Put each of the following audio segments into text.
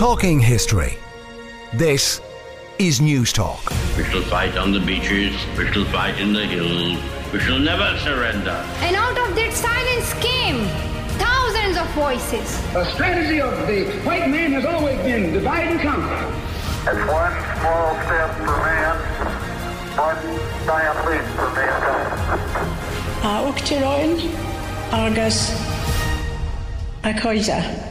Talking History. This is News Talk. We shall fight on the beaches, we shall fight in the hills, we shall never surrender. And out of that silence came thousands of voices. The strategy of the white man has always been divide and conquer. It's one small step for man, one giant leap for mankind. Aukteroin, Argus, Akoida.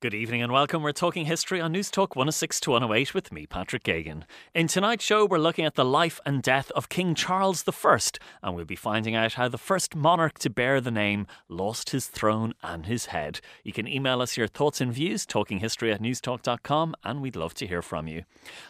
Good evening and welcome. We're talking history on News Talk 106 to 108 with me, Patrick Geoghegan. In tonight's show, we're looking at the life and death of King Charles I, and we'll be finding out how the first monarch to bear the name lost his throne and his head. You can email us your thoughts and views, talkinghistory@newstalk.com, and we'd love to hear from you.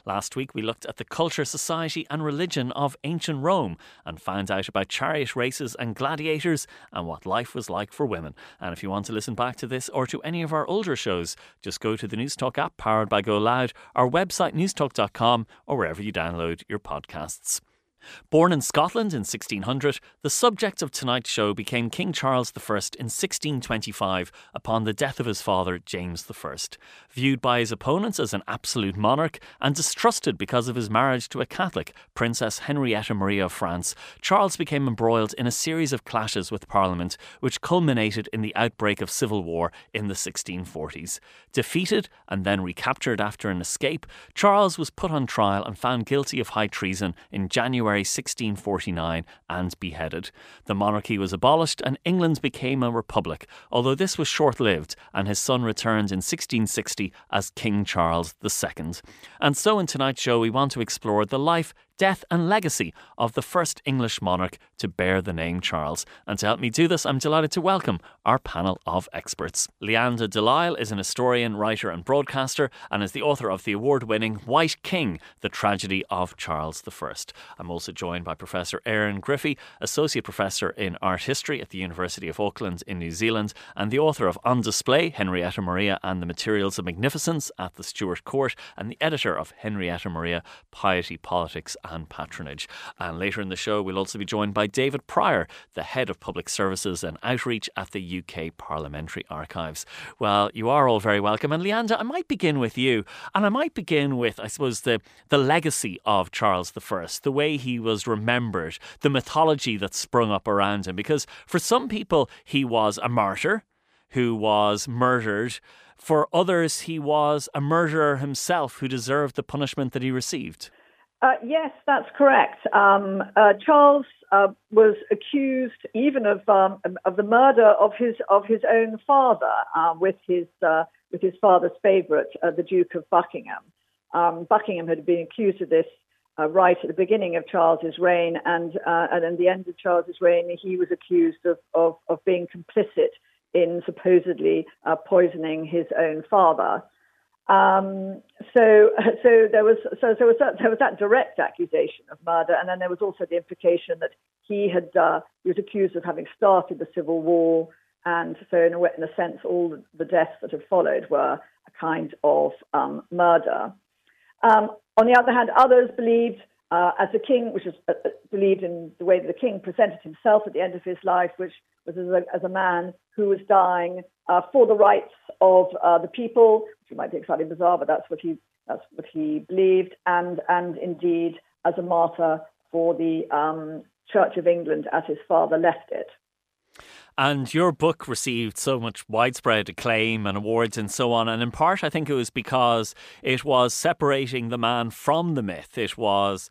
Last week, we looked at the culture, society and religion of ancient Rome and found out about chariot races and gladiators and what life was like for women. And if you want to listen back to this or to any of our older shows, just go to the News Talk app powered by Go Loud, our website Newstalk.com, or wherever you download your podcasts. Born in Scotland in 1600, the subject of tonight's show became King Charles I in 1625 upon the death of his father, James I. Viewed by his opponents as an absolute monarch and distrusted because of his marriage to a Catholic, Princess Henrietta Maria of France, Charles became embroiled in a series of clashes with Parliament, which culminated in the outbreak of civil war in the 1640s. Defeated and then recaptured after an escape, Charles was put on trial and found guilty of high treason in January 1649 and beheaded. The monarchy was abolished and England became a republic, although this was short-lived and his son returned in 1660 as King Charles II. And so in tonight's show we want to explore the life, death and legacy of the first English monarch to bear the name Charles. And to help me do this, I'm delighted to welcome our panel of experts. Leanda de Lisle is an historian, writer and broadcaster and is the author of the award-winning White King, The Tragedy of Charles I. I'm also joined by Professor Erin Griffey, Associate Professor in Art History at the University of Auckland in New Zealand and the author of On Display, Henrietta Maria and the Materials of Magnificence at the Stuart Court and the editor of Henrietta Maria: Piety, Politics and Patronage. And later in the show we'll also be joined by David Prior, the Head of Public Services and Outreach at the UK Parliamentary Archives. Well, you are all very welcome. And Leanda, I might begin with you, and I might begin with, I suppose, the legacy of Charles I, the way he was remembered, the mythology that sprung up around him, because for some people he was a martyr who was murdered. For others he was a murderer himself who deserved the punishment that he received. Yes, that's correct. Charles was accused even of the murder of his own father with his father's favourite, the Duke of Buckingham. Buckingham had been accused of this right at the beginning of Charles's reign, and at the end of Charles's reign, he was accused of being complicit in supposedly poisoning his own father. So there was that direct accusation of murder, and then there was also the implication that he was accused of having started the civil war, and so in a sense, all the deaths that had followed were a kind of murder. On the other hand, others believed, as the king, which was believed in the way that the king presented himself at the end of his life, which was as a man who was dying for the rights of the people, which might be slightly bizarre, but that's what he believed, and indeed as a martyr for the Church of England as his father left it. And your book received so much widespread acclaim and awards and so on. And in part, I think it was because it was separating the man from the myth. It was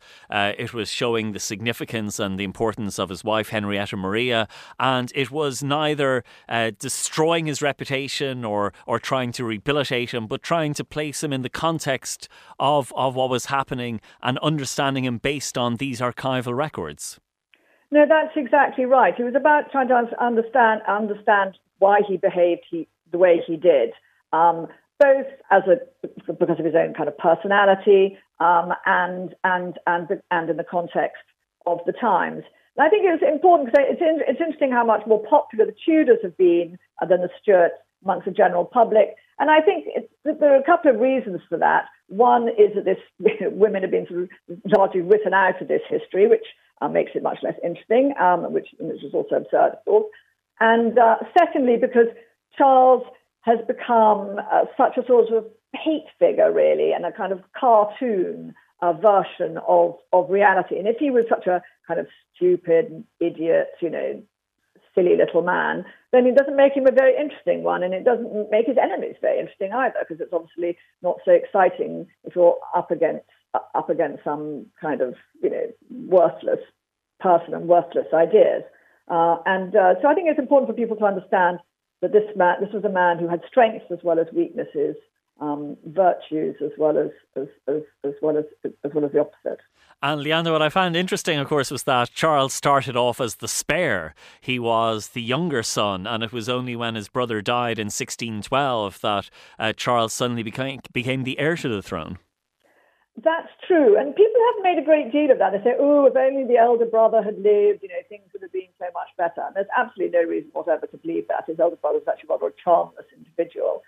showing the significance and the importance of his wife, Henrietta Maria. And it was neither destroying his reputation or trying to rehabilitate him, but trying to place him in the context of what was happening and understanding him based on these archival records. No, that's exactly right. It was about trying to understand why he behaved the way he did, both because of his own kind of personality and in the context of the times. And I think it's important because it's interesting how much more popular the Tudors have been than the Stuarts amongst the general public. And I think there are a couple of reasons for that. One is that women have been sort of largely written out of this history, which makes it much less interesting, which is also absurd, of course. And secondly, because Charles has become such a sort of hate figure, really, and a kind of cartoon version of reality. And if he was such a kind of stupid idiot, you know, silly little man, then it doesn't make him a very interesting one, and it doesn't make his enemies very interesting either, because it's obviously not so exciting if you're up against some kind of, you know, worthless person and worthless ideas. So I think it's important for people to understand that this was a man who had strengths as well as weaknesses, virtues as well as the opposite. And Leanda, what I found interesting, of course, was that Charles started off as the spare. He was the younger son, and it was only when his brother died in 1612 that Charles suddenly became the heir to the throne. That's true, and people have made a great deal of that. They say, oh, if only the elder brother had lived, you know, things would have been so much better. And there's absolutely no reason whatever to believe that. His elder brother was actually rather a charmless individual.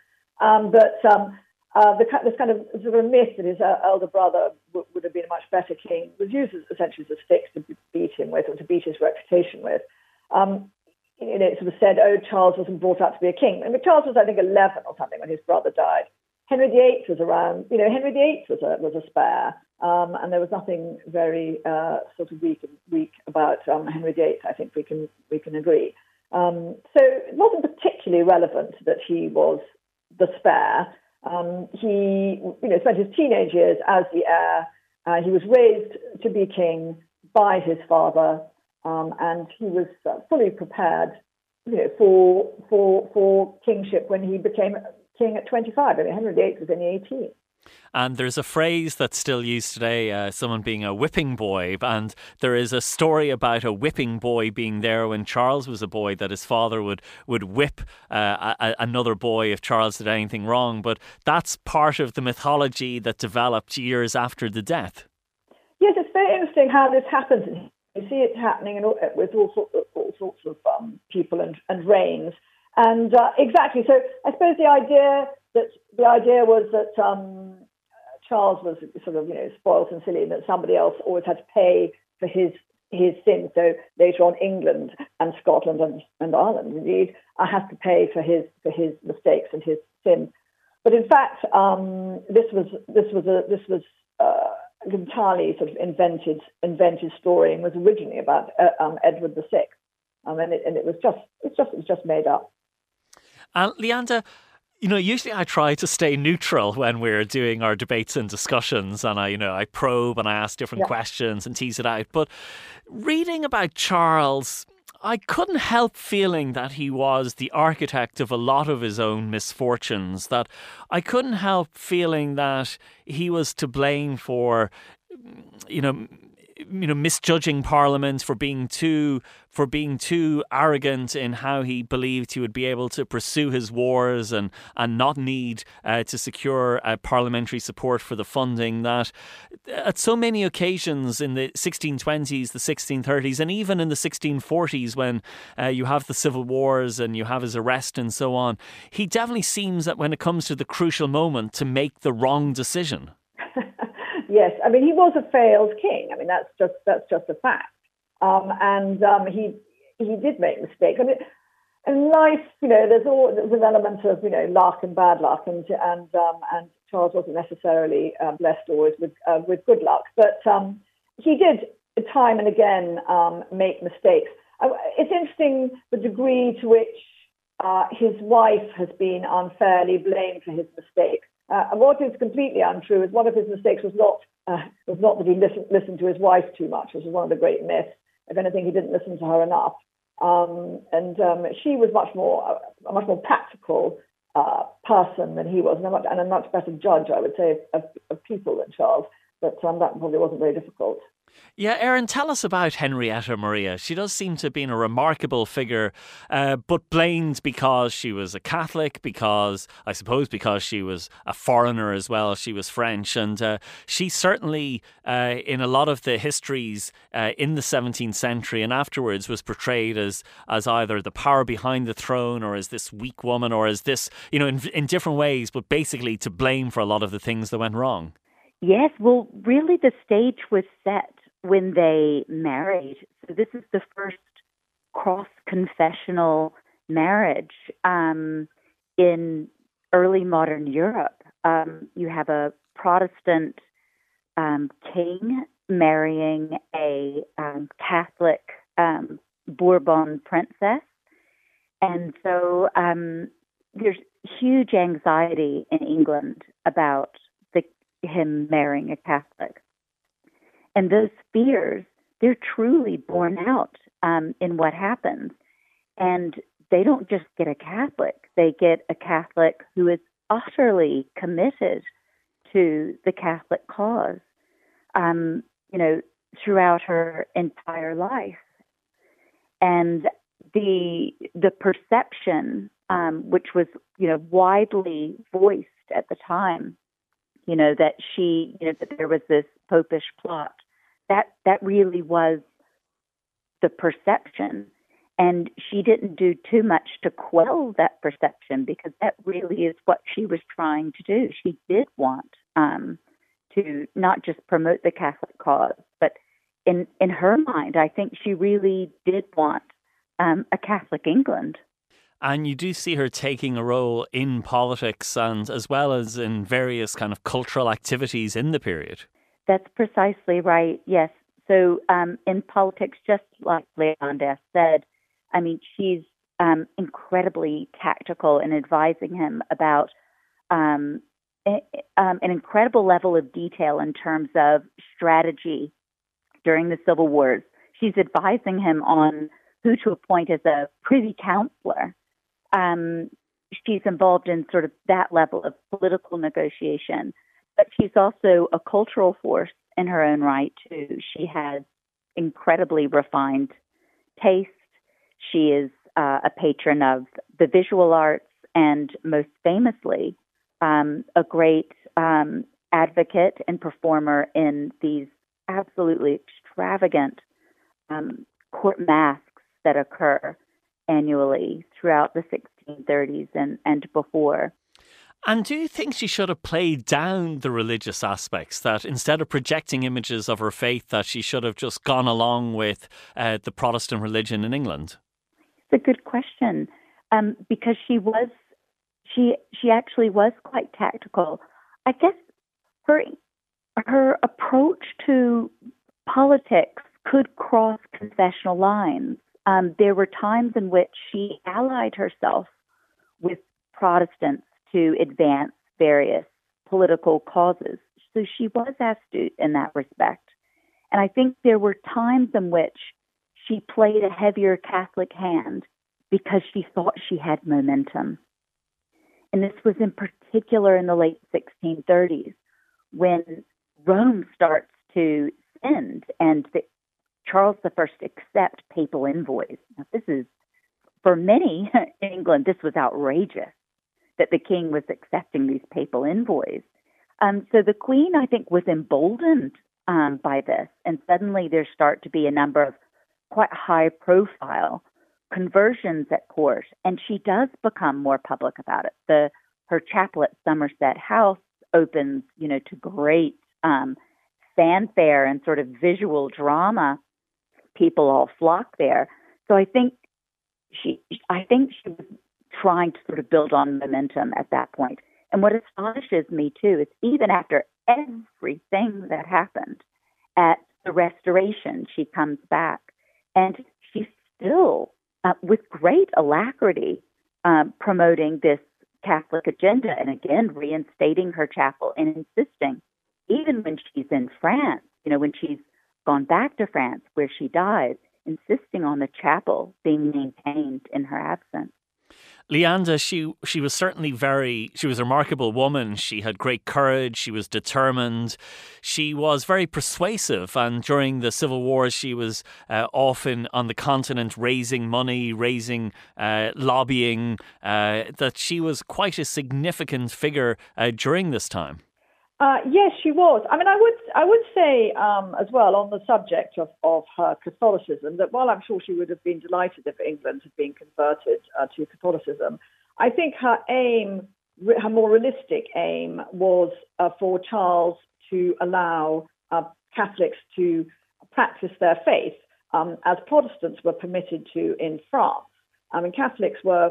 This kind of sort of myth that his elder brother would have been a much better king was used essentially as a stick to beat him with, or to beat his reputation with. You know, it sort of said, oh, Charles wasn't brought up to be a king. I mean, Charles was, I think, 11 or something when his brother died. Henry VIII was around. You know, Henry VIII was a spare, and there was nothing very sort of weak about Henry VIII. I think we can agree. So it wasn't particularly relevant that he was the spare. He, you know, spent his teenage years as the heir. He was raised to be king by his father, and he was fully prepared, you know, for kingship when he became king at 25. I mean, Henry VIII was only 18. And there's a phrase that's still used today, someone being a whipping boy. And there is a story about a whipping boy being there when Charles was a boy, that his father would whip another boy if Charles did anything wrong. But that's part of the mythology that developed years after the death. Yes, it's very interesting how this happens. You see it happening with all sorts of people and reigns. And exactly, so I suppose the idea was that Charles was sort of, you know, spoilt and silly, and that somebody else always had to pay for his sin. So later on, England and Scotland and Ireland, indeed, had to pay for his mistakes and his sin. But in fact, this was entirely sort of invented story, and was originally about Edward the Sixth, and it was just made up. And Leanda, you know, usually I try to stay neutral when we're doing our debates and discussions, and I probe and I ask different questions and tease it out. But reading about Charles, I couldn't help feeling that he was the architect of a lot of his own misfortunes, that I couldn't help feeling that he was to blame for, you know, misjudging Parliament, for being too arrogant in how he believed he would be able to pursue his wars and not need to secure parliamentary support for the funding. That at so many occasions in the 1620s, the 1630s, and even in the 1640s, when you have the civil wars and you have his arrest and so on, he definitely seems that when it comes to the crucial moment to make the wrong decision. Yes, I mean, he was a failed king. I mean, that's just a fact. He did make mistakes. I mean, in life, you know, there's an element of, you know, luck and bad luck, and Charles wasn't necessarily blessed always with good luck, but he did time and again make mistakes. It's interesting the degree to which his wife has been unfairly blamed for his mistakes. What is completely untrue is one of his mistakes was not that he listened to his wife too much, which is one of the great myths. If anything, he didn't listen to her enough, she was a much more practical person than he was, and a much better judge, I would say, of people than Charles. But that probably wasn't very difficult. Yeah, Erin, tell us about Henrietta Maria. She does seem to have been a remarkable figure, but blamed because she was a Catholic, because she was a foreigner as well. She was French, and she certainly, in a lot of the histories in the 17th century and afterwards, was portrayed as either the power behind the throne, or as this weak woman, or as this, you know, in different ways, but basically to blame for a lot of the things that went wrong. Yes, well, really the stage was set when they married. So this is the first cross-confessional marriage in early modern Europe. You have a Protestant king marrying a Catholic Bourbon princess. And so there's huge anxiety in England about him marrying a Catholic. And those fears, they're truly borne out in what happens. And they don't just get a Catholic. They get a Catholic who is utterly committed to the Catholic cause, throughout her entire life. And the perception, which was, widely voiced at the time, that she, that there was this popish plot, that really was the perception. And she didn't do too much to quell that perception, because that really is what she was trying to do. She did want to not just promote the Catholic cause, but in her mind, I think she really did want a Catholic England. And you do see her taking a role in politics and as well as in various kind of cultural activities in the period. That's precisely right, yes. So in politics, just like Leanda said, I mean, she's incredibly tactical in advising him about an incredible level of detail in terms of strategy during the Civil Wars. She's advising him on who to appoint as a privy councillor. She's involved in sort of that level of political negotiation, but she's also a cultural force in her own right too. She has incredibly refined taste. She is a patron of the visual arts, and most famously, a great advocate and performer in these absolutely extravagant court masques that occur annually throughout the 1630s and before. And do you think she should have played down the religious aspects, that instead of projecting images of her faith, that she should have just gone along with the Protestant religion in England? It's a good question, because she actually was quite tactical. I guess her approach to politics could cross confessional lines. There were times in which she allied herself with Protestants to advance various political causes. So she was astute in that respect. And I think there were times in which she played a heavier Catholic hand because she thought she had momentum. And this was in particular in the late 1630s, when Rome starts to send and Charles I accepts papal envoys. Now, this is, for many in England, this was outrageous that the king was accepting these papal envoys. So the queen, I think, was emboldened by this. And suddenly there start to be a number of quite high-profile conversions at court. And she does become more public about it. Her chapel at Somerset House opens, to great fanfare and sort of visual drama. People all flock there. So I think she was trying to sort of build on momentum at that point. And what astonishes me too is even after everything that happened at the Restoration, she comes back and she's still with great alacrity promoting this Catholic agenda, and again reinstating her chapel and insisting, even when she's in France, when she's gone back to France where she dies, insisting on the chapel being maintained in her absence. Leanda, she was certainly she was a remarkable woman. She had great courage. She was determined. She was very persuasive. And during the Civil Wars, she was often on the continent raising money, lobbying, that she was quite a significant figure during this time. Yes, she was. I mean, I would say as well on the subject of her Catholicism that while I'm sure she would have been delighted if England had been converted to Catholicism, I think her aim, her more realistic aim, was for Charles to allow Catholics to practice their faith as Protestants were permitted to in France. I mean, Catholics were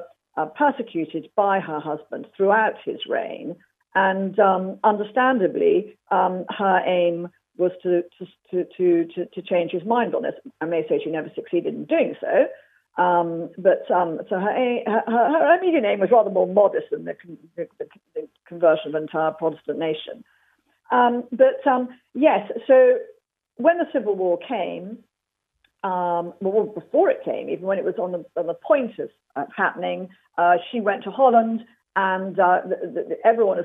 persecuted by her husband throughout his reign, and understandably, her aim was to change his mind on this. I may say she never succeeded in doing so. So her immediate aim was rather more modest than the conversion of an entire Protestant nation. Yes, so when the Civil War came, well, before it came, even when it was on the point of happening, she went to Holland, and everyone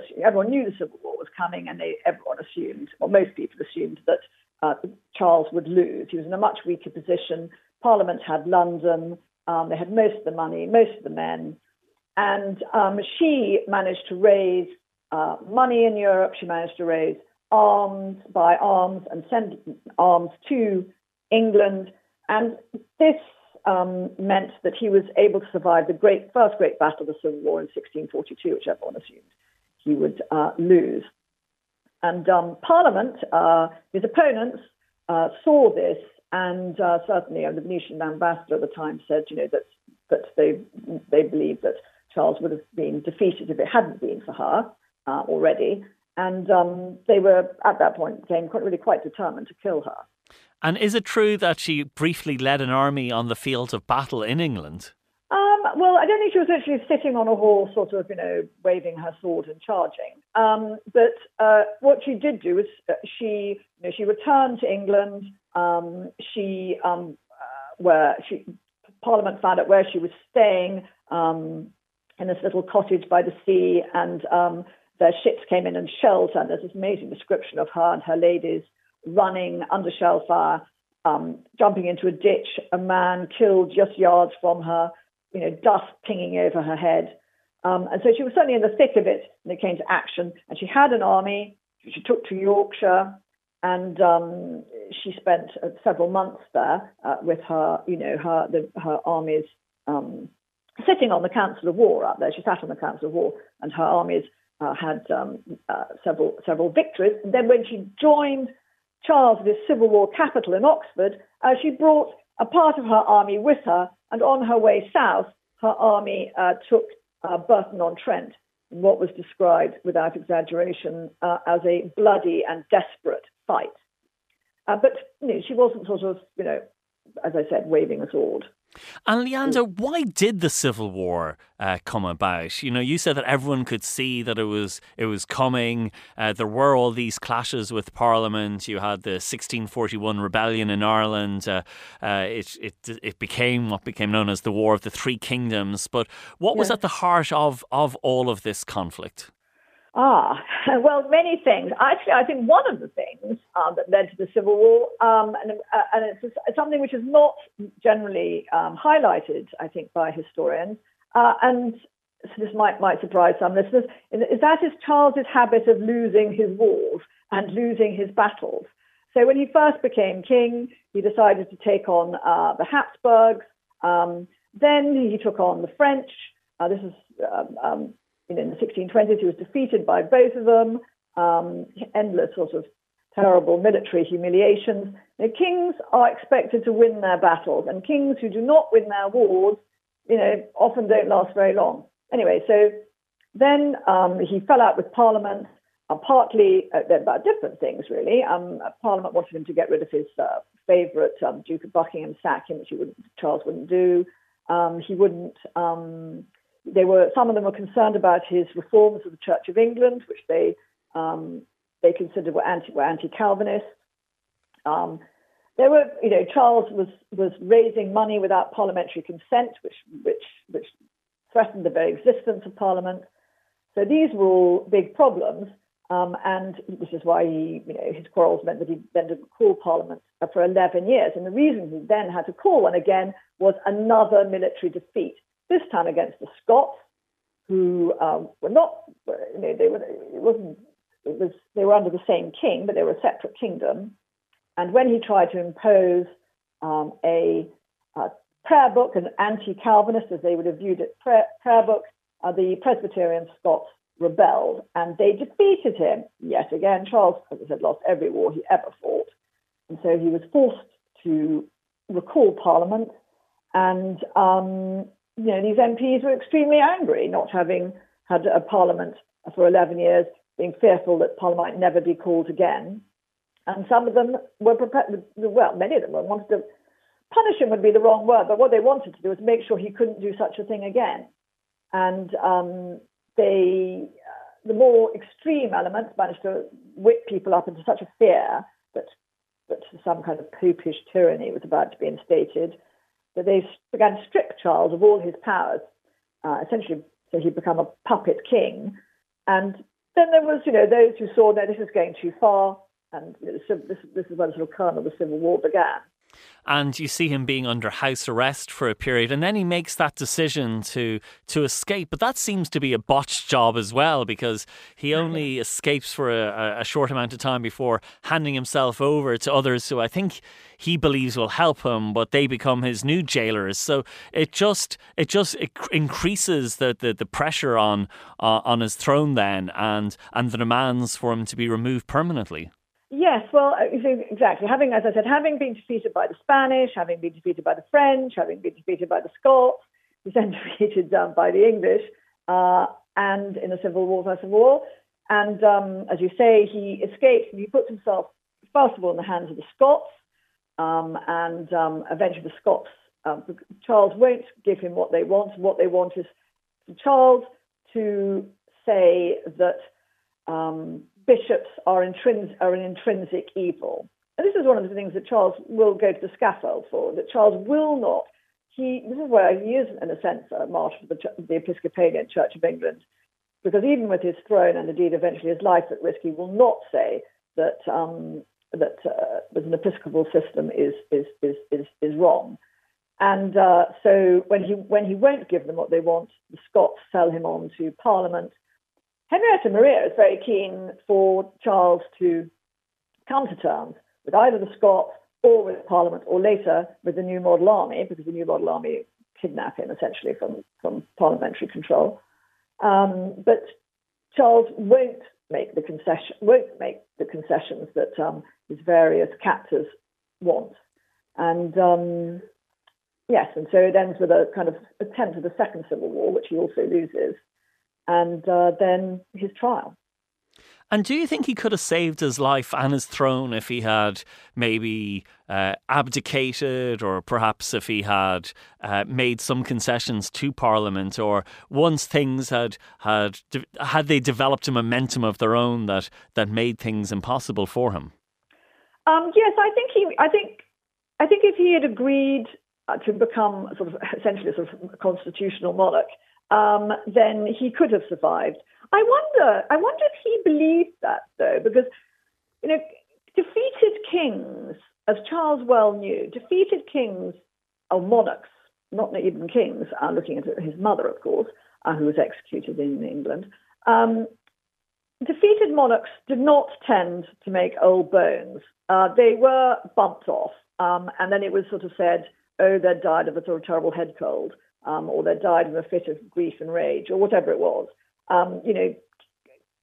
knew the Civil War was coming, and everyone assumed, or most people assumed, that Charles would lose. He was in a much weaker position. Parliament had London, they had most of the money, most of the men, and she managed to raise money in Europe, she managed to raise arms, buy arms, and send arms to England, and this meant that he was able to survive the first great battle of the Civil War in 1642, which everyone assumed he would lose. And Parliament, his opponents, saw this. And certainly, the Venetian ambassador at the time said, that they believed that Charles would have been defeated if it hadn't been for her already. And they were at that point really quite determined to kill her. And is it true that she briefly led an army on the field of battle in England? Well, I don't think she was actually sitting on a horse, sort of, waving her sword and charging. But what she did do was she returned to England. Parliament found out where she was staying in this little cottage by the sea, and their ships came in and shelled her. And there's this amazing description of her and her ladies running under shell fire, jumping into a ditch, a man killed just yards from her, dust pinging over her head. And so she was certainly in the thick of it when it came to action. And she had an army. She took to Yorkshire. And she spent several months there with her, her armies sitting on the Council of War up there. She sat on the Council of War, and her armies had several victories. And then when she joined Charles at his Civil War capital in Oxford, she brought a part of her army with her, and on her way south, her army took Burton-on-Trent, in what was described, without exaggeration, as a bloody and desperate fight. But she wasn't sort of, as I said, waving a sword. And Leanda, why did the Civil War come about? You said that everyone could see that it was coming. There were all these clashes with Parliament. You had the 1641 rebellion in Ireland. It became what became known as the War of the Three Kingdoms. But what was at the heart of all of this conflict? Well, many things. Actually, I think one of the things that led to the Civil War, and it's something which is not generally highlighted, I think, by historians, and so this might surprise some listeners, is Charles's habit of losing his wars and losing his battles. So when he first became king, he decided to take on the Habsburgs. Then he took on the French. In the 1620s, he was defeated by both of them, endless sort of terrible military humiliations. Now, kings are expected to win their battles, and kings who do not win their wars, often don't last very long. Anyway, so then he fell out with Parliament, partly about different things, really. Parliament wanted him to get rid of his favourite Duke of Buckingham, sack him, which Charles wouldn't do. He wouldn't... some of them were concerned about his reforms of the Church of England, which they considered were anti-Calvinist. Charles was raising money without parliamentary consent, which threatened the very existence of Parliament. So these were all big problems, and which is why his quarrels meant that he then didn't call Parliament for 11 years. And the reason he then had to call one again was another military defeat. This time against the Scots, who were not, they were. It wasn't. It was. They were under the same king, but they were a separate kingdom. And when he tried to impose a prayer book, an anti-Calvinist, as they would have viewed it, prayer book, the Presbyterian Scots rebelled, and they defeated him yet again. Charles, as I said, lost every war he ever fought, and so he was forced to recall Parliament, and these MPs were extremely angry, not having had a Parliament for 11 years, being fearful that Parliament might never be called again. And some of them were prepared, well, many of them wanted to, punish him would be the wrong word, but what they wanted to do was make sure he couldn't do such a thing again. And the more extreme elements managed to whip people up into such a fear that some kind of popish tyranny was about to be instated, that they began to strip Charles of all his powers, essentially, so he'd become a puppet king. And then there was, those who saw, no, this is going too far, and this is where the sort of kernel of the Civil War began. And you see him being under house arrest for a period, and then he makes that decision to escape. But that seems to be a botched job as well, because he only escapes for a short amount of time before handing himself over to others who I think he believes will help him, but they become his new jailers. So it increases the pressure on his throne then, and the demands for him to be removed permanently. Yes, well, exactly. As I said, having been defeated by the Spanish, having been defeated by the French, having been defeated by the Scots, he's then defeated by the English, and in the Civil War, First Civil War. And as you say, he escapes and he puts himself, first of all, in the hands of the Scots, and eventually the Scots. Charles won't give him what they want. What they want is for Charles to say that bishops are an intrinsic evil. And this is one of the things that Charles will go to the scaffold for, that Charles will not. This is where he is, in a sense, a martyr for the Episcopalian Church of England, because even with his throne and indeed eventually his life at risk, he will not say that an Episcopal system is wrong. And so when he won't give them what they want, the Scots sell him on to Parliament. Henrietta Maria is very keen for Charles to come to terms with either the Scots or with Parliament, or later with the New Model Army, because the New Model Army kidnap him essentially from parliamentary control. But Charles won't make the concessions that his various captors want. And and so it ends with a kind of attempt at the Second Civil War, which he also loses. And then his trial. And do you think he could have saved his life and his throne if he had maybe abdicated, or perhaps if he had made some concessions to Parliament, or once things had they developed a momentum of their own that made things impossible for him? Yes, I think if he had agreed to become essentially a constitutional monarch, then he could have survived. I wonder if he believed that, though, because, defeated kings, as Charles well knew, defeated kings or monarchs, not even kings, looking at his mother, of course, who was executed in England. Defeated monarchs did not tend to make old bones. They were bumped off, and then it was sort of said, oh, they died of a sort of terrible head cold. Or they died in a fit of grief and rage, or whatever it was.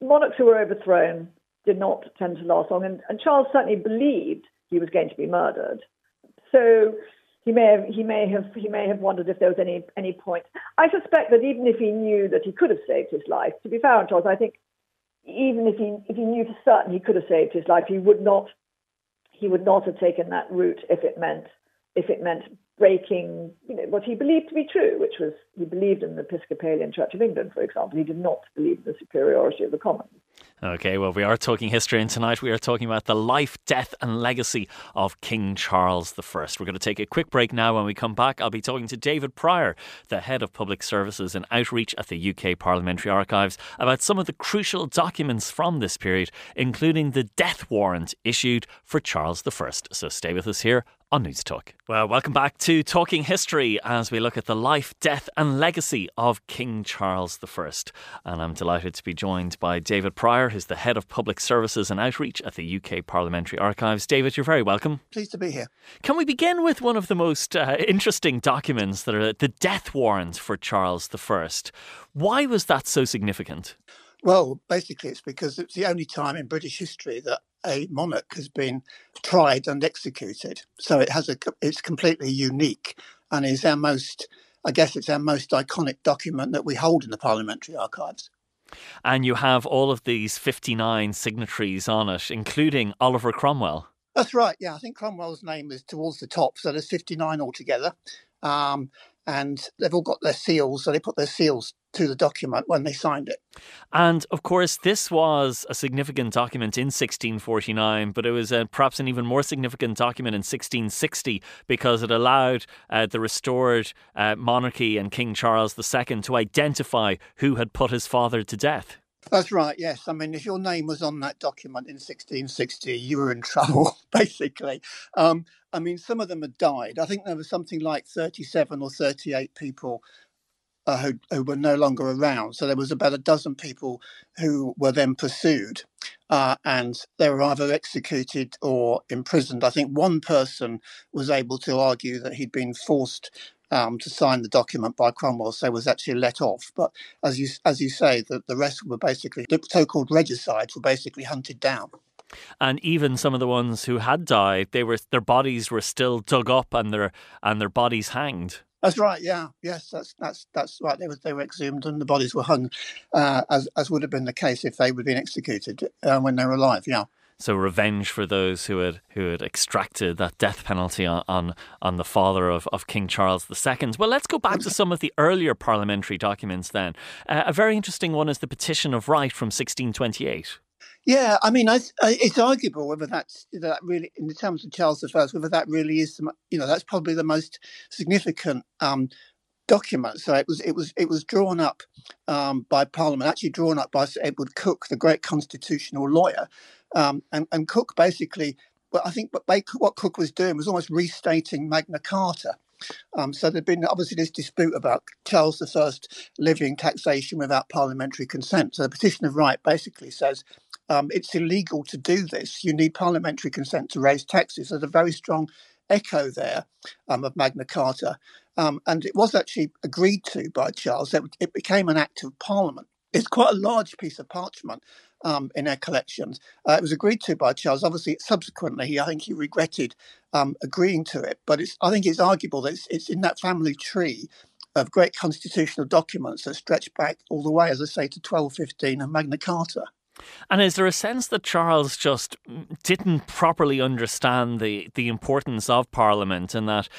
Monarchs who were overthrown did not tend to last long, and Charles certainly believed he was going to be murdered. So he may have wondered if there was any point. I suspect that even if he knew that he could have saved his life, to be fair on Charles, I think even if he knew for certain he could have saved his life, he would not have taken that route if it meant breaking what he believed to be true, which was he believed in the Episcopalian Church of England, for example. He did not believe in the superiority of the Commons. Okay, well, we are talking history, and tonight we are talking about the life, death and legacy of King Charles I. We're going to take a quick break now. When we come back, I'll be talking to David Prior, the Head of Public Services and Outreach at the UK Parliamentary Archives, about some of the crucial documents from this period, including the death warrant issued for Charles I. So stay with us here on News Talk. Well, welcome back to Talking History as we look at the life, death and legacy of King Charles I. And I'm delighted to be joined by David Prior, who's the Head of Public Services and Outreach at the UK Parliamentary Archives. David, you're very welcome. Pleased to be here. Can we begin with one of the most interesting documents, that are the death warrant for Charles I? Why was that so significant? Well, basically it's because it's the only time in British history that a monarch has been tried and executed. So it has it's completely unique, and is our most, I guess it's our most iconic document that we hold in the Parliamentary Archives. And you have all of these 59 signatories on it, including Oliver Cromwell. That's right, yeah. I think Cromwell's name is towards the top, so there's 59 altogether. And they've all got their seals, so they put their seals to the document when they signed it. And, of course, this was a significant document in 1649, but it was perhaps an even more significant document in 1660 because it allowed the restored monarchy and King Charles II to identify who had put his father to death. That's right, yes. I mean, if your name was on that document in 1660, you were in trouble, basically. I mean, some of them had died. I think there was something like 37 or 38 people who were no longer around. So there was about a dozen people who were then pursued and they were either executed or imprisoned. I think one person was able to argue that he'd been forced to sign the document by Cromwell, so was actually let off. But as you say, the rest were basically, the so-called regicides were basically hunted down. And even some of the ones who had died, their bodies were still dug up and their bodies hanged. That's right. Yeah. Yes. That's right. They were exhumed and the bodies were hung, as would have been the case if they would have been executed when they were alive. Yeah. So revenge for those who had extracted that death penalty on the father of King Charles II. Well, let's go back to some of the earlier parliamentary documents then. A very interesting one is the Petition of Right from 1628. Yeah, I mean, it's arguable whether that really, in terms of Charles I, whether that really is, that's probably the most significant document. So it was drawn up by Parliament, actually drawn up by Sir Edward Coke, the great constitutional lawyer, and Coke basically, well, I think what Coke was doing was almost restating Magna Carta. So there'd been obviously this dispute about Charles I levying taxation without parliamentary consent. So the Petition of Right basically says it's illegal to do this. You need parliamentary consent to raise taxes. There's a very strong echo there of Magna Carta. And it was actually agreed to by Charles. It became an act of Parliament. It's quite a large piece of parchment in our collections. It was agreed to by Charles. Obviously, subsequently, I think he regretted agreeing to it. But I think it's arguable that it's in that family tree of great constitutional documents that stretch back all the way, as I say, to 1215 and Magna Carta. And is there a sense that Charles just didn't properly understand the importance of Parliament, and that,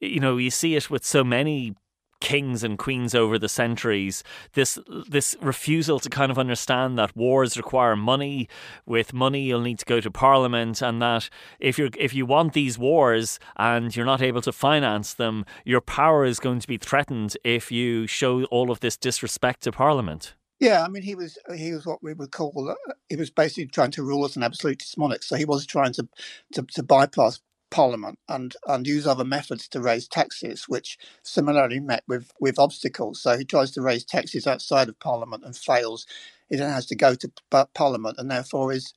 you see it with so many kings and queens over the centuries, this refusal to kind of understand that wars require money, with money you'll need to go to Parliament, and that if you want these wars and you're not able to finance them, your power is going to be threatened if you show all of this disrespect to Parliament? Yeah, I mean, he was what we would call, he was basically trying to rule as an absolutist monarch, so he was trying to bypass Parliament and use other methods to raise taxes, which similarly met with obstacles. So he tries to raise taxes outside of Parliament and fails. He then has to go to Parliament and therefore is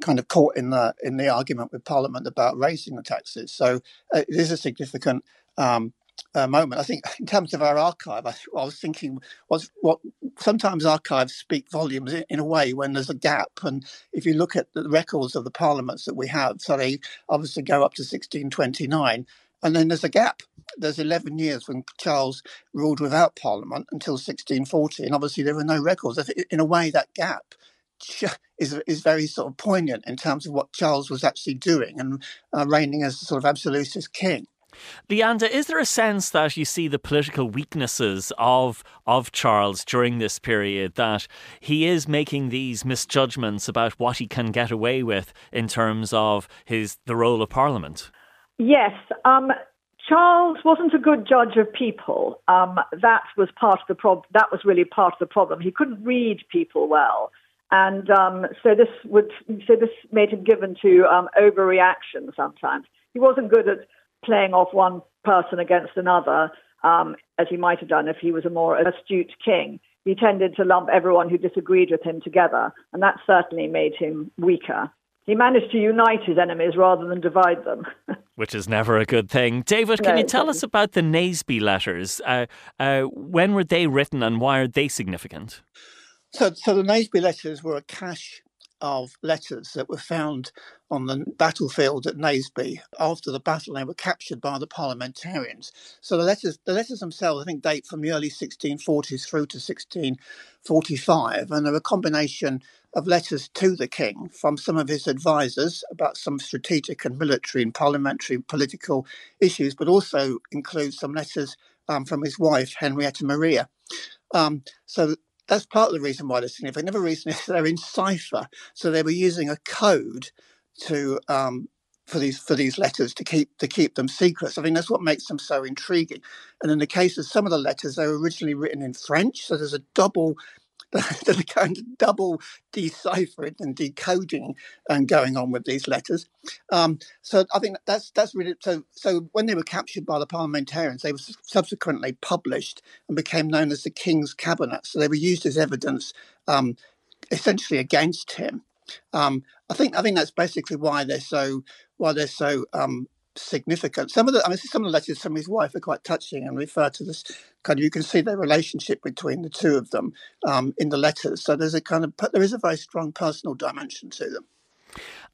kind of caught in the argument with Parliament about raising the taxes. So it is a significant moment. I think in terms of our archive, I was thinking what sometimes archives speak volumes in a way when there's a gap. And if you look at the records of the parliaments that we have, so they obviously go up to 1629, and then there's a gap. There's 11 years when Charles ruled without Parliament until 1640, and obviously there were no records. In a way, that gap is very sort of poignant in terms of what Charles was actually doing and reigning as a sort of absolutist king. Leanda, is there a sense that you see the political weaknesses of Charles during this period, that he is making these misjudgments about what he can get away with in terms of the role of Parliament? Yes. Charles wasn't a good judge of people. That was really part of the problem. He couldn't read people well. And so this made him given to overreaction sometimes. He wasn't good at playing off one person against another, as he might have done if he was a more astute king. He tended to lump everyone who disagreed with him together, and that certainly made him weaker. He managed to unite his enemies rather than divide them. Which is never a good thing. David, can you tell us about the Naseby letters? When were they written and why are they significant? So the Naseby letters were a cache of letters that were found on the battlefield at Naseby after the battle. They were captured by the parliamentarians. So the letters themselves, I think, date from the early 1640s through to 1645, and they're a combination of letters to the king from some of his advisers about some strategic and military and parliamentary political issues, but also includes some letters from his wife, Henrietta Maria. So that's part of the reason why they're significant. Another reason is they're in cipher, so they were using a code to for these letters to keep them secret. I think that's what makes them so intriguing. And in the case of some of the letters, they were originally written in French, so there's a kind of double deciphering and decoding and going on with these letters. So I think that's really so. When they were captured by the parliamentarians, they were subsequently published and became known as the King's Cabinet. So they were used as evidence, essentially against him. I think that's basically why they're so significant. Some of the letters from his wife are quite touching and refer to this kind of, you can see the relationship between the two of them in the letters. So there is a very strong personal dimension to them.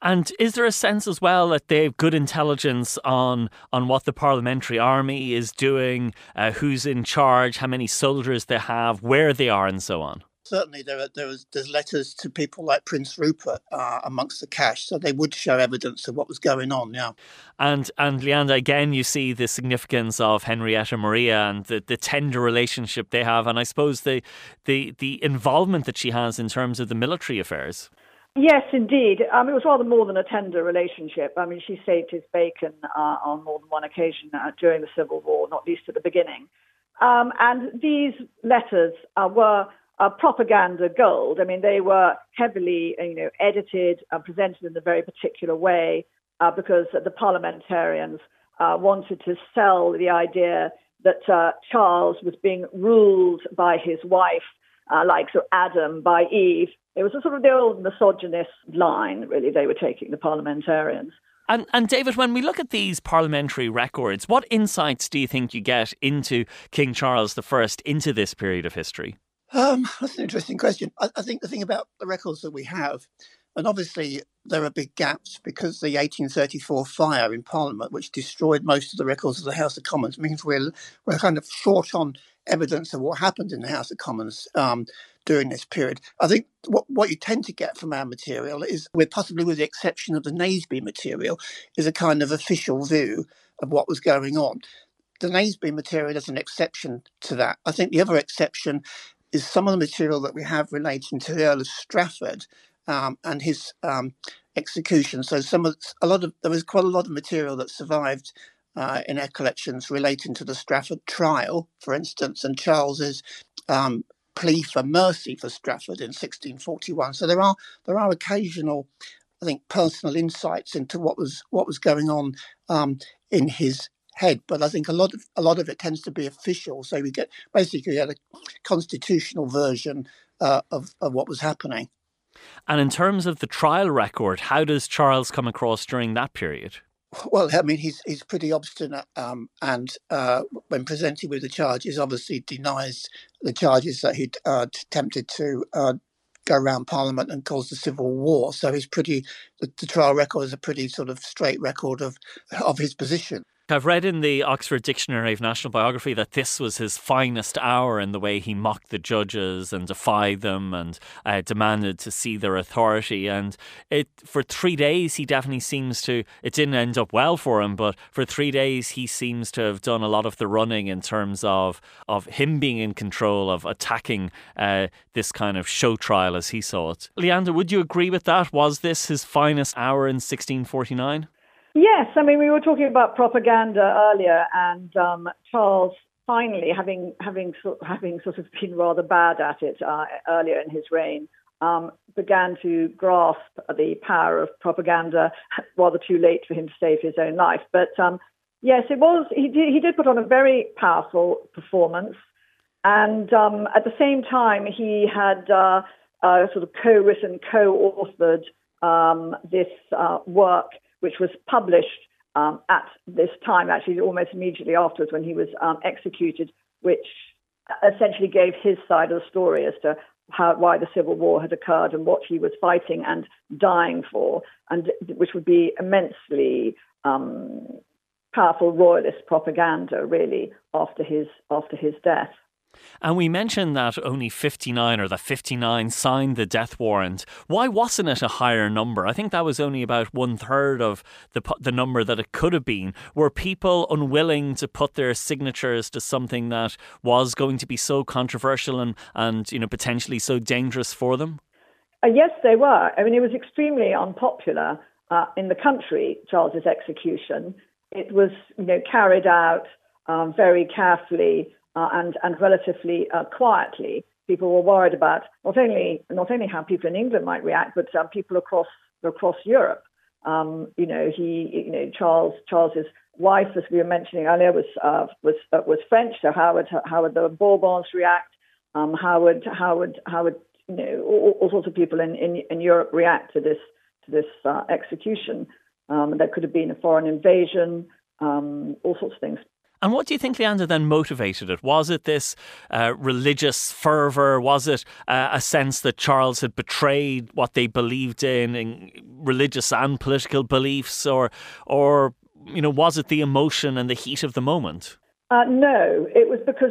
And is there a sense as well that they have good intelligence on what the parliamentary army is doing, who's in charge, how many soldiers they have, where they are, and so on? Certainly, there's letters to people like Prince Rupert amongst the cache, so they would show evidence of what was going on. Yeah, and Leanda, again, you see the significance of Henrietta Maria and the tender relationship they have, and I suppose the involvement that she has in terms of the military affairs. Yes, indeed. It was rather more than a tender relationship. I mean, she saved his bacon on more than one occasion during the Civil War, not least at the beginning. And these letters were propaganda gold. I mean, they were heavily, edited and presented in a very particular way because the parliamentarians wanted to sell the idea that Charles was being ruled by his wife, like Sir Adam by Eve. It was a sort of the old misogynist line, really, they were taking, the parliamentarians. And David, when we look at these parliamentary records, what insights do you think you get into King Charles I, into this period of history? That's an interesting question. I think the thing about the records that we have, and obviously there are big gaps because the 1834 fire in Parliament, which destroyed most of the records of the House of Commons, means we're kind of short on evidence of what happened in the House of Commons during this period. I think what you tend to get from our material is, possibly with the exception of the Naseby material, is a kind of official view of what was going on. The Naseby material is an exception to that. I think the other exception is some of the material that we have relating to the Earl of Strafford and his execution. So there was quite a lot of material that survived in our collections relating to the Strafford trial, for instance, and Charles's plea for mercy for Strafford in 1641. So there are occasional, I think, personal insights into what was going on in his head, but I think a lot of it tends to be official. So we get basically a constitutional version of what was happening. And in terms of the trial record, how does Charles come across during that period? Well, I mean, he's pretty obstinate, and when presented with the charges, obviously denies the charges that he'd attempted to go around Parliament and cause the Civil War. So the trial record is a pretty sort of straight record of his position. I've read in the Oxford Dictionary of National Biography that this was his finest hour in the way he mocked the judges and defied them and demanded to see their authority. And for 3 days, he definitely seems to, it didn't end up well for him, but for 3 days, he seems to have done a lot of the running in terms of him being in control of attacking this kind of show trial as he saw it. Leanda, would you agree with that? Was this his finest hour in 1649? Yes, I mean, we were talking about propaganda earlier, and Charles finally, having sort of been rather bad at it earlier in his reign, began to grasp the power of propaganda. Rather too late for him to save his own life, but yes, it was. He did put on a very powerful performance, and at the same time, he had sort of co-written, co-authored this work, which was published at this time, actually almost immediately afterwards when he was executed, which essentially gave his side of the story as to why the Civil War had occurred and what he was fighting and dying for, and which would be immensely powerful royalist propaganda, really, after his death. And we mentioned that only 59 signed the death warrant. Why wasn't it a higher number? I think that was only about 1/3 of the number that it could have been. Were people unwilling to put their signatures to something that was going to be so controversial and you know, potentially so dangerous for them? Yes, they were. I mean, it was extremely unpopular in the country, Charles's execution. It was, you know, carried out very carefully. And relatively quietly. People were worried about not only how people in England might react, but people across Europe. Charles's wife, as we were mentioning earlier, was French. So how would the Bourbons react? How would you know, all sorts of people in Europe react to this execution? There could have been a foreign invasion, all sorts of things. And what do you think, Leanda, then motivated it? Was it this religious fervour? Was it a sense that Charles had betrayed what they believed in religious and political beliefs? Or you know, was it the emotion and the heat of the moment? No, it was because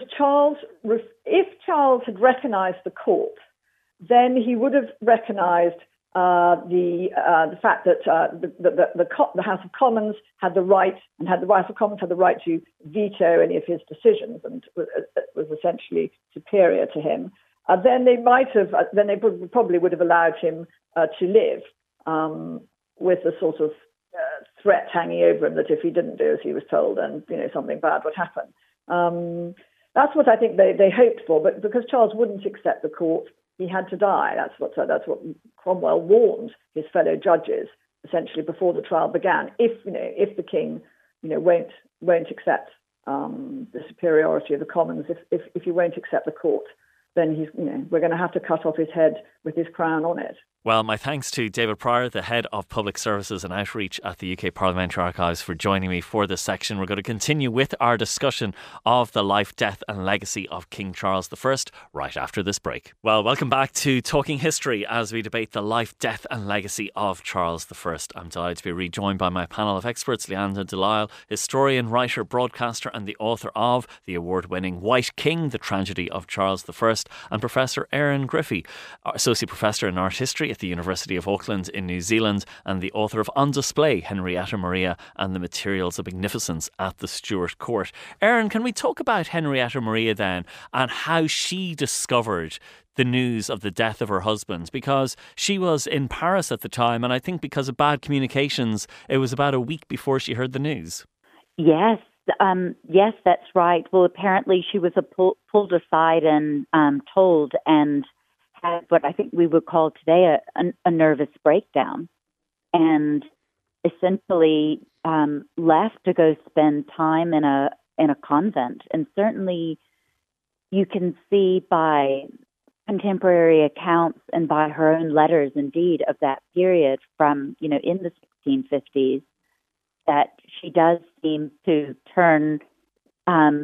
if Charles had recognised the court, then he would have recognised the fact that the House of Commons had the right to veto any of his decisions and was essentially superior to him. Then they probably would have allowed him to live with a sort of threat hanging over him that if he didn't do as he was told, then you know something bad would happen. That's what I think they hoped for, but because Charles wouldn't accept the court, he had to die. That's what Cromwell warned his fellow judges essentially before the trial began. If the king, won't accept the superiority of the Commons, if he won't accept the court, then he's, we're going to have to cut off his head with his crown on it. Well, my thanks to David Prior, the Head of Public Services and Outreach at the UK Parliamentary Archives, for joining me for this section. We're going to continue with our discussion of the life, death and legacy of King Charles I right after this break. Well, welcome back to Talking History as we debate the life, death and legacy of Charles I. I'm delighted to be rejoined by my panel of experts, Leanda de Lisle, historian, writer, broadcaster and the author of the award-winning White King, The Tragedy of Charles I, and Professor Erin Griffey, Associate Professor in Art History at the University of Auckland in New Zealand and the author of On Display, Henrietta Maria and the Materials of Magnificence at the Stuart Court. Erin, can we talk about Henrietta Maria then and how she discovered the news of the death of her husband? Because she was in Paris at the time, and I think because of bad communications, it was about a week before she heard the news. Yes, that's right. Well, apparently she was pulled aside and told and had what I think we would call today a nervous breakdown, and essentially left to go spend time in a convent. And certainly you can see by contemporary accounts and by her own letters, indeed, of that period from, in the 1650s, that she does seem to turn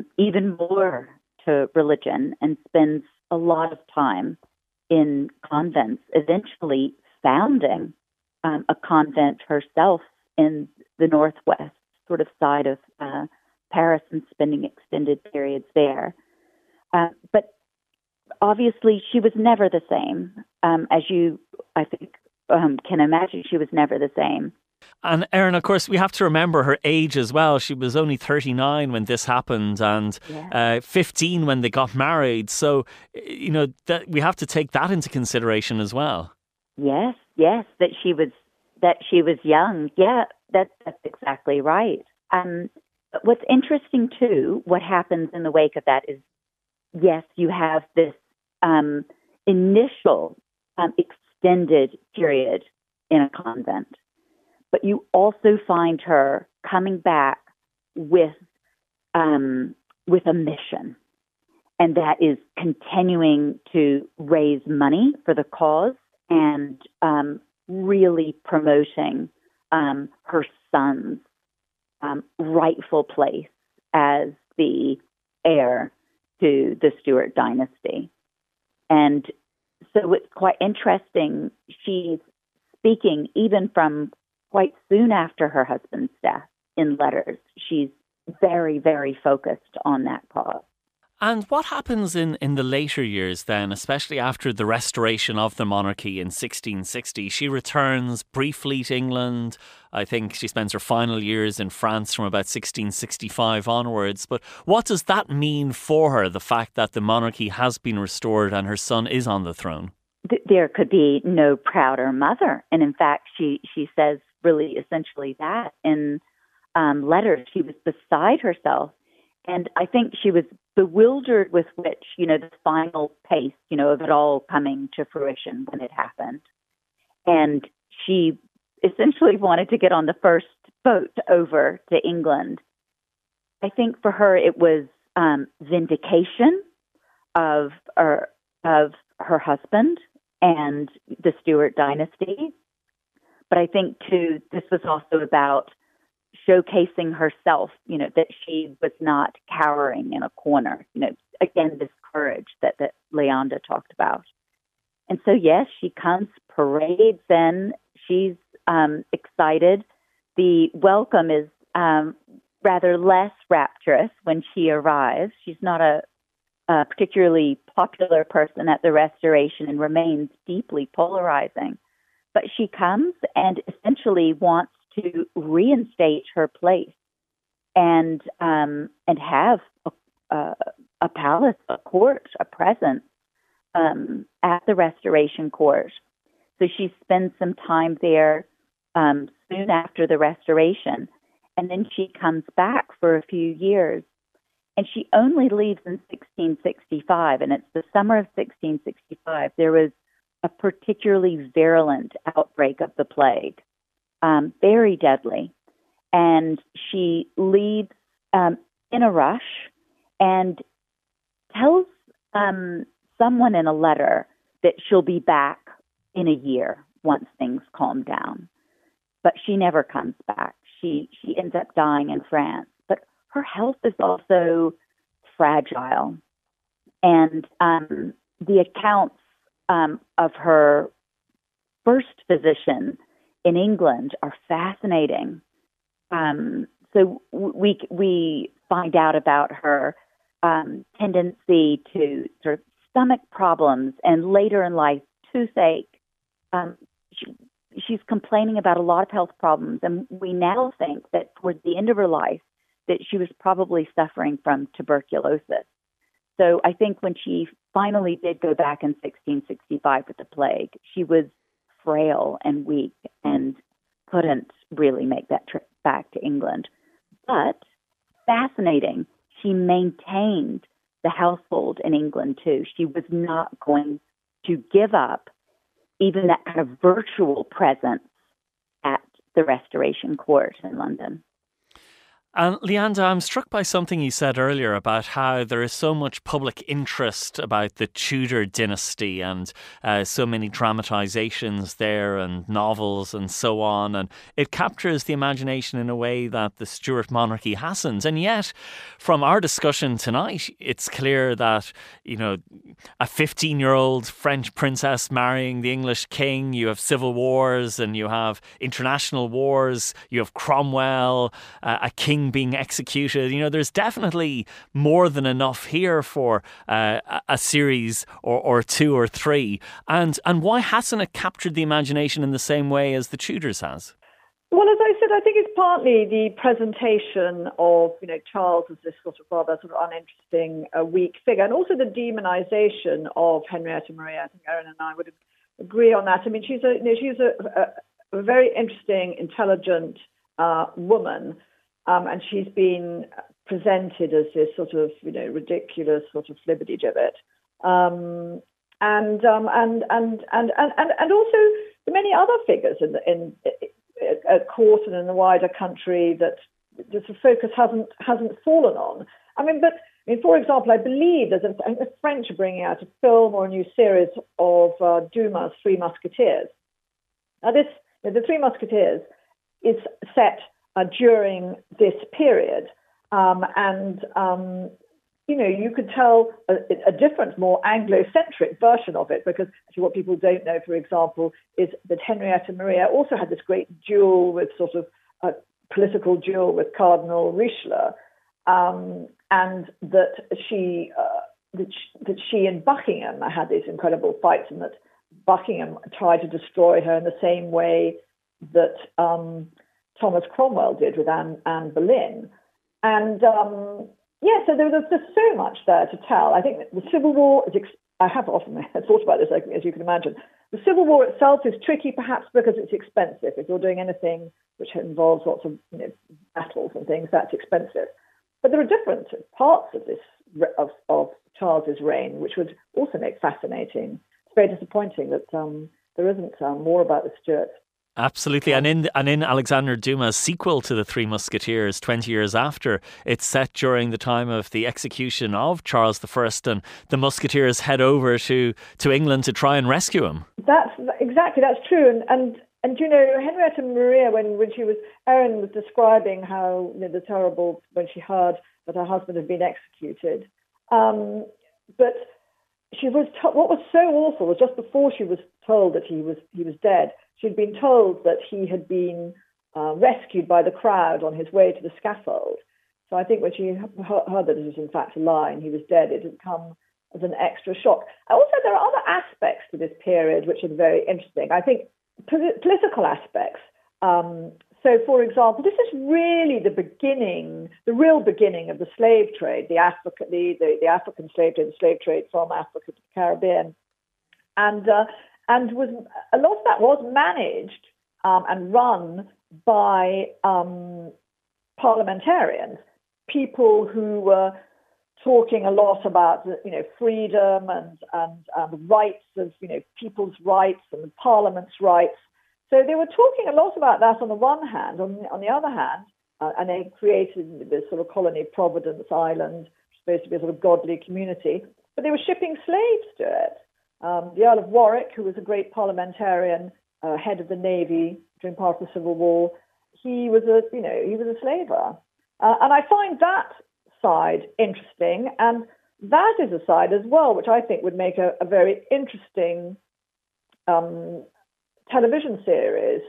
even more to religion and spends a lot of time in convents, eventually founding a convent herself in the northwest sort of side of Paris and spending extended periods there. But obviously she was never the same. As you, I think, can imagine, she was never the same. And Erin, of course, we have to remember her age as well. She was only 39 when this happened and 15 when they got married. So, that we have to take that into consideration as well. Yes, that she was young. Yeah, that's exactly right. What's interesting, too, what happens in the wake of that is, yes, you have this initial extended period in a convent. But you also find her coming back with a mission, and that is continuing to raise money for the cause and really promoting her son's rightful place as the heir to the Stuart dynasty. And So it's quite interesting. She's speaking even from quite soon after her husband's death in letters. She's very, very focused on that cause. And what happens in the later years then, especially after the restoration of the monarchy in 1660? She returns briefly to England. I think she spends her final years in France from about 1665 onwards. But what does that mean for her, the fact that the monarchy has been restored and her son is on the throne? There could be no prouder mother. And in fact, she says really essentially that in letters. She was beside herself. And I think she was bewildered with which, the final pace, of it all coming to fruition when it happened. And she essentially wanted to get on the first boat over to England. I think for her, it was vindication of her husband and the Stuart dynasty. But I think, too, this was also about showcasing herself, that she was not cowering in a corner, again, this courage that Leanda talked about. And so, yes, she comes, parades in, she's excited. The welcome is rather less rapturous when she arrives. She's not a particularly popular person at the Restoration and remains deeply polarizing. But she comes and essentially wants to reinstate her place and have a palace, a court, a presence at the Restoration Court. So she spends some time there soon after the Restoration, and then she comes back for a few years, and she only leaves in 1665, and it's the summer of 1665. There was a particularly virulent outbreak of the plague. Very deadly. And she leaves in a rush and tells someone in a letter that she'll be back in a year once things calm down. But she never comes back. She ends up dying in France. But her health is also fragile. And the accounts of her first physician in England are fascinating. So we find out about her tendency to sort of stomach problems and later in life toothache. She's complaining about a lot of health problems, and we now think that towards the end of her life that she was probably suffering from tuberculosis. So I think when she finally did go back in 1665 with the plague, she was frail and weak and couldn't really make that trip back to England. But fascinating, she maintained the household in England too. She was not going to give up even that kind of virtual presence at the Restoration Court in London. And Leanda, I'm struck by something you said earlier about how there is so much public interest about the Tudor dynasty and so many dramatisations there and novels and so on. And it captures the imagination in a way that the Stuart monarchy hasn't. And yet, from our discussion tonight, it's clear that, a 15-year-old French princess marrying the English king, you have civil wars and you have international wars, you have Cromwell, a king being executed. There's definitely more than enough here for a series or two or three. And why hasn't it captured the imagination in the same way as the Tudors has? Well, as I said, I think it's partly the presentation of Charles as this rather uninteresting, weak figure, and also the demonization of Henrietta Maria. I think Erin and I would agree on that. I mean, she's a very interesting, intelligent woman. And she's been presented as this ridiculous flibbertigibbet, and also the many other figures in at court and in the wider country that the focus hasn't fallen on. For example, I believe there's a French bringing out a film or a new series of Dumas' Three Musketeers. Now, the Three Musketeers is set during this period, and you know, you could tell a different, more Anglo-centric version of it, because actually what people don't know, for example, is that Henrietta Maria also had this great duel with sort of a political duel with Cardinal Richelieu, and that she and Buckingham had these incredible fights, and that Buckingham tried to destroy her in the same way that Thomas Cromwell did with Anne Boleyn. And yeah, so there's so much there to tell. I think the Civil War is, I have often thought about this, as you can imagine. The Civil War itself is tricky, perhaps because it's expensive. If you're doing anything which involves lots of, you know, battles and things, that's expensive. But there are different parts of this of Charles's reign, which would also make fascinating. It's very disappointing that there isn't more about the Stuarts. Absolutely. And in Alexander Dumas' sequel to The Three Musketeers, 20 years after, it's set during the time of the execution of Charles I, and the Musketeers head over to England to try and rescue him. That's true. And you know, Henrietta Maria, when she was, Erin was describing how, you know, the terrible, when she heard that her husband had been executed. But she was what was so awful was just before she was told that he was dead, she'd been told that he had been rescued by the crowd on his way to the scaffold. So I think when she heard that it was in fact a lie and he was dead, it had come as an extra shock. Also, there are other aspects to this period which are very interesting. I think political aspects. So, for example, this is really the beginning, the real beginning of the slave trade, the African slave trade, the slave trade from Africa to the Caribbean. And was a lot of that was managed and run by parliamentarians, people who were talking a lot about, you know, freedom and rights of, you know, people's rights and Parliament's rights. So they were talking a lot about that on the one hand. On the other hand, and they created this sort of colony, Providence Island, supposed to be a sort of godly community, but they were shipping slaves to it. The Earl of Warwick, who was a great parliamentarian, head of the Navy during part of the Civil War, he was a slaver, and I find that side interesting, and that is a side as well which I think would make a very interesting television series.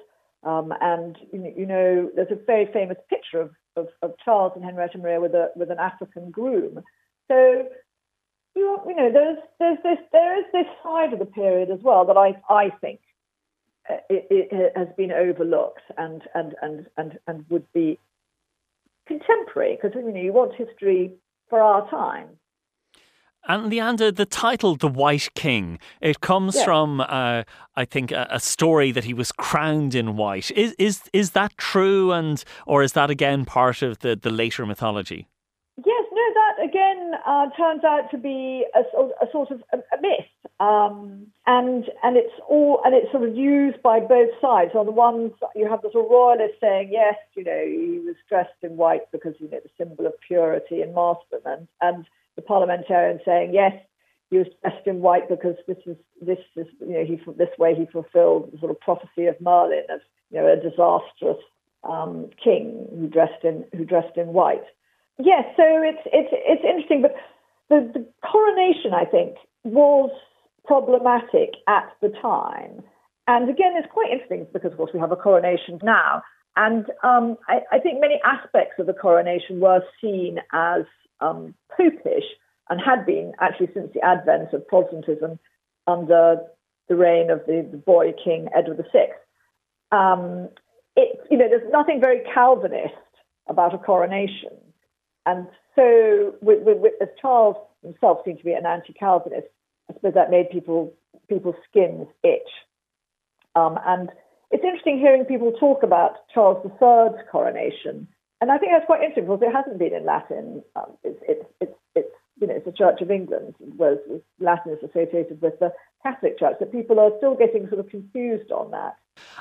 And you know, there's a very famous picture of Charles and Henrietta Maria with an African groom, so. You know, there is this side of the period as well that I think it has been overlooked and would be contemporary, because, you know, you want history for our time. And Leanda, the title, The White King, it comes from, I think, a story that he was crowned in white. Is that true, or is that again part of the later mythology? Again, turns out to be a sort of a myth, and it's sort of used by both sides. On the one side, you have the sort of royalists saying, yes, you know, he was dressed in white because, you know, the symbol of purity and martyrdom, and the parliamentarian saying, yes, he was dressed in white because this is you know, this way he fulfilled the sort of prophecy of Merlin, as, you know, a disastrous king who dressed in white. Yes, so it's interesting, but the coronation, I think, was problematic at the time. And again, it's quite interesting because, of course, we have a coronation now. And I think many aspects of the coronation were seen as popish, and had been actually since the advent of Protestantism under the reign of the boy king, Edward the Sixth. You know, there's nothing very Calvinist about a coronation. And so, as Charles himself seemed to be an anti-Calvinist, I suppose that made people's skins itch. And it's interesting hearing people talk about Charles III's coronation, and I think that's quite interesting because it hasn't been in Latin. It's you know, it's the Church of England, whereas Latin is associated with the Catholic Church, that people are still getting sort of confused on that.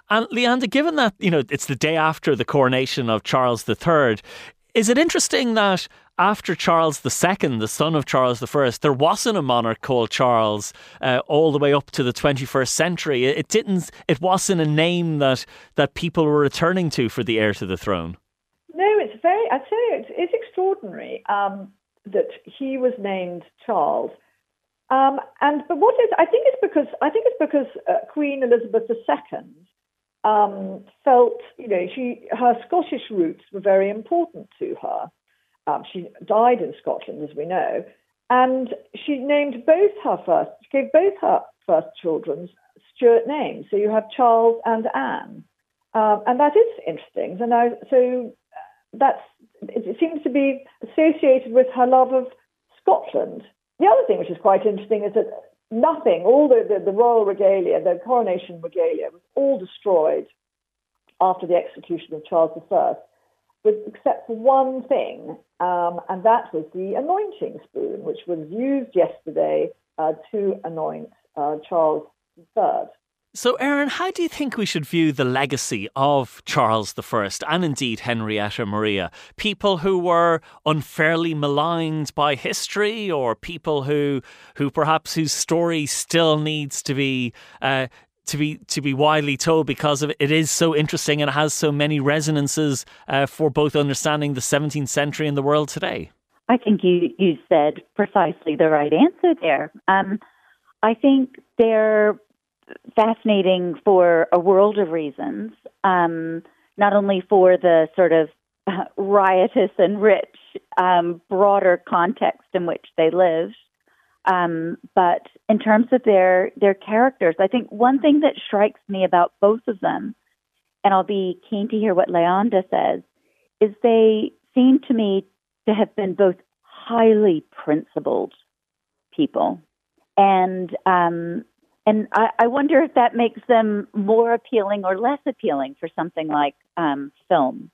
And Leanda, given that, you know, it's the day after the coronation of Charles III. Is it interesting that after Charles II, the son of Charles I, there wasn't a monarch called Charles all the way up to the 21st century? It wasn't a name that people were returning to for the heir to the throne. No, it's very. I tell you, it's extraordinary. that he was named Charles. I think it's because Queen Elizabeth II felt, you know, her Scottish roots were very important to her. She died in Scotland, as we know, and she named both her first, she gave both her first children's Stuart names. So you have Charles and Anne, and that is interesting. And it seems to be associated with her love of Scotland. The other thing which is quite interesting is that all the royal regalia, the coronation regalia, was all destroyed after the execution of Charles I, except for one thing, and that was the anointing spoon, which was used yesterday to anoint Charles III. So, Erin, how do you think we should view the legacy of Charles I and indeed Henrietta Maria? People who were unfairly maligned by history, or people who perhaps whose story still needs to be widely told because of it is so interesting and has so many resonances for both understanding the 17th century and the world today? I think you said precisely the right answer there. I think they're fascinating for a world of reasons, not only for the sort of riotous and rich broader context in which they lived, but in terms of their characters. I think one thing that strikes me about both of them, and I'll be keen to hear what Leanda says, is they seem to me to have been both highly principled people. And I wonder if that makes them more appealing or less appealing for something like film.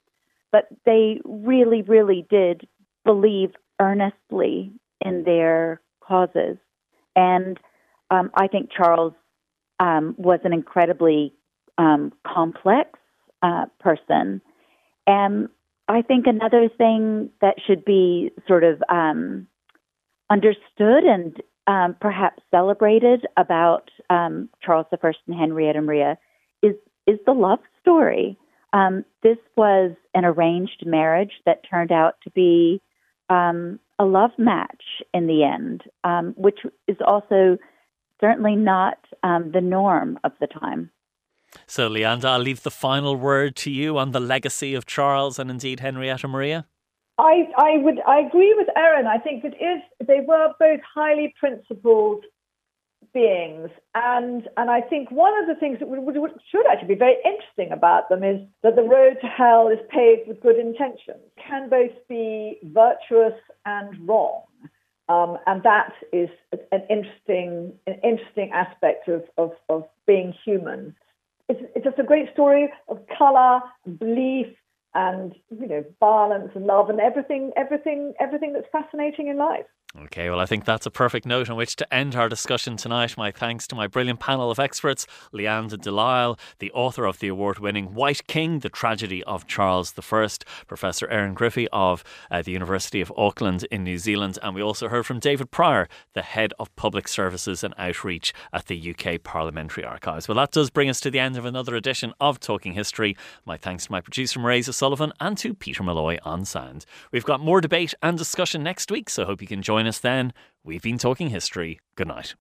But they really, really did believe earnestly in their causes. And I think Charles was an incredibly complex person. And I think another thing that should be sort of understood and perhaps celebrated about Charles I and Henrietta Maria is the love story. This was an arranged marriage that turned out to be a love match in the end, which is also certainly not the norm of the time. So, Leanda, I'll leave the final word to you on the legacy of Charles and indeed Henrietta Maria. I agree with Erin. I think they were both highly principled beings, and I think one of the things that should actually be very interesting about them is that the road to hell is paved with good intentions. Can both be virtuous and wrong, and that is an interesting aspect of being human. It's just a great story of colour, belief, and, you know, violence and love and everything that's fascinating in life. OK, well, I think that's a perfect note on which to end our discussion tonight. My thanks to my brilliant panel of experts, Leanda de Lisle, the author of the award-winning White King, The Tragedy of Charles I, Professor Erin Griffey of the University of Auckland in New Zealand, and we also heard from David Prior, the Head of Public Services and Outreach at the UK Parliamentary Archives. Well, that does bring us to the end of another edition of Talking History. My thanks to my producer, Marisa Sullivan, and to Peter Malloy on sound. We've got more debate and discussion next week, so hope you can join us then. We've been Talking History. Good night.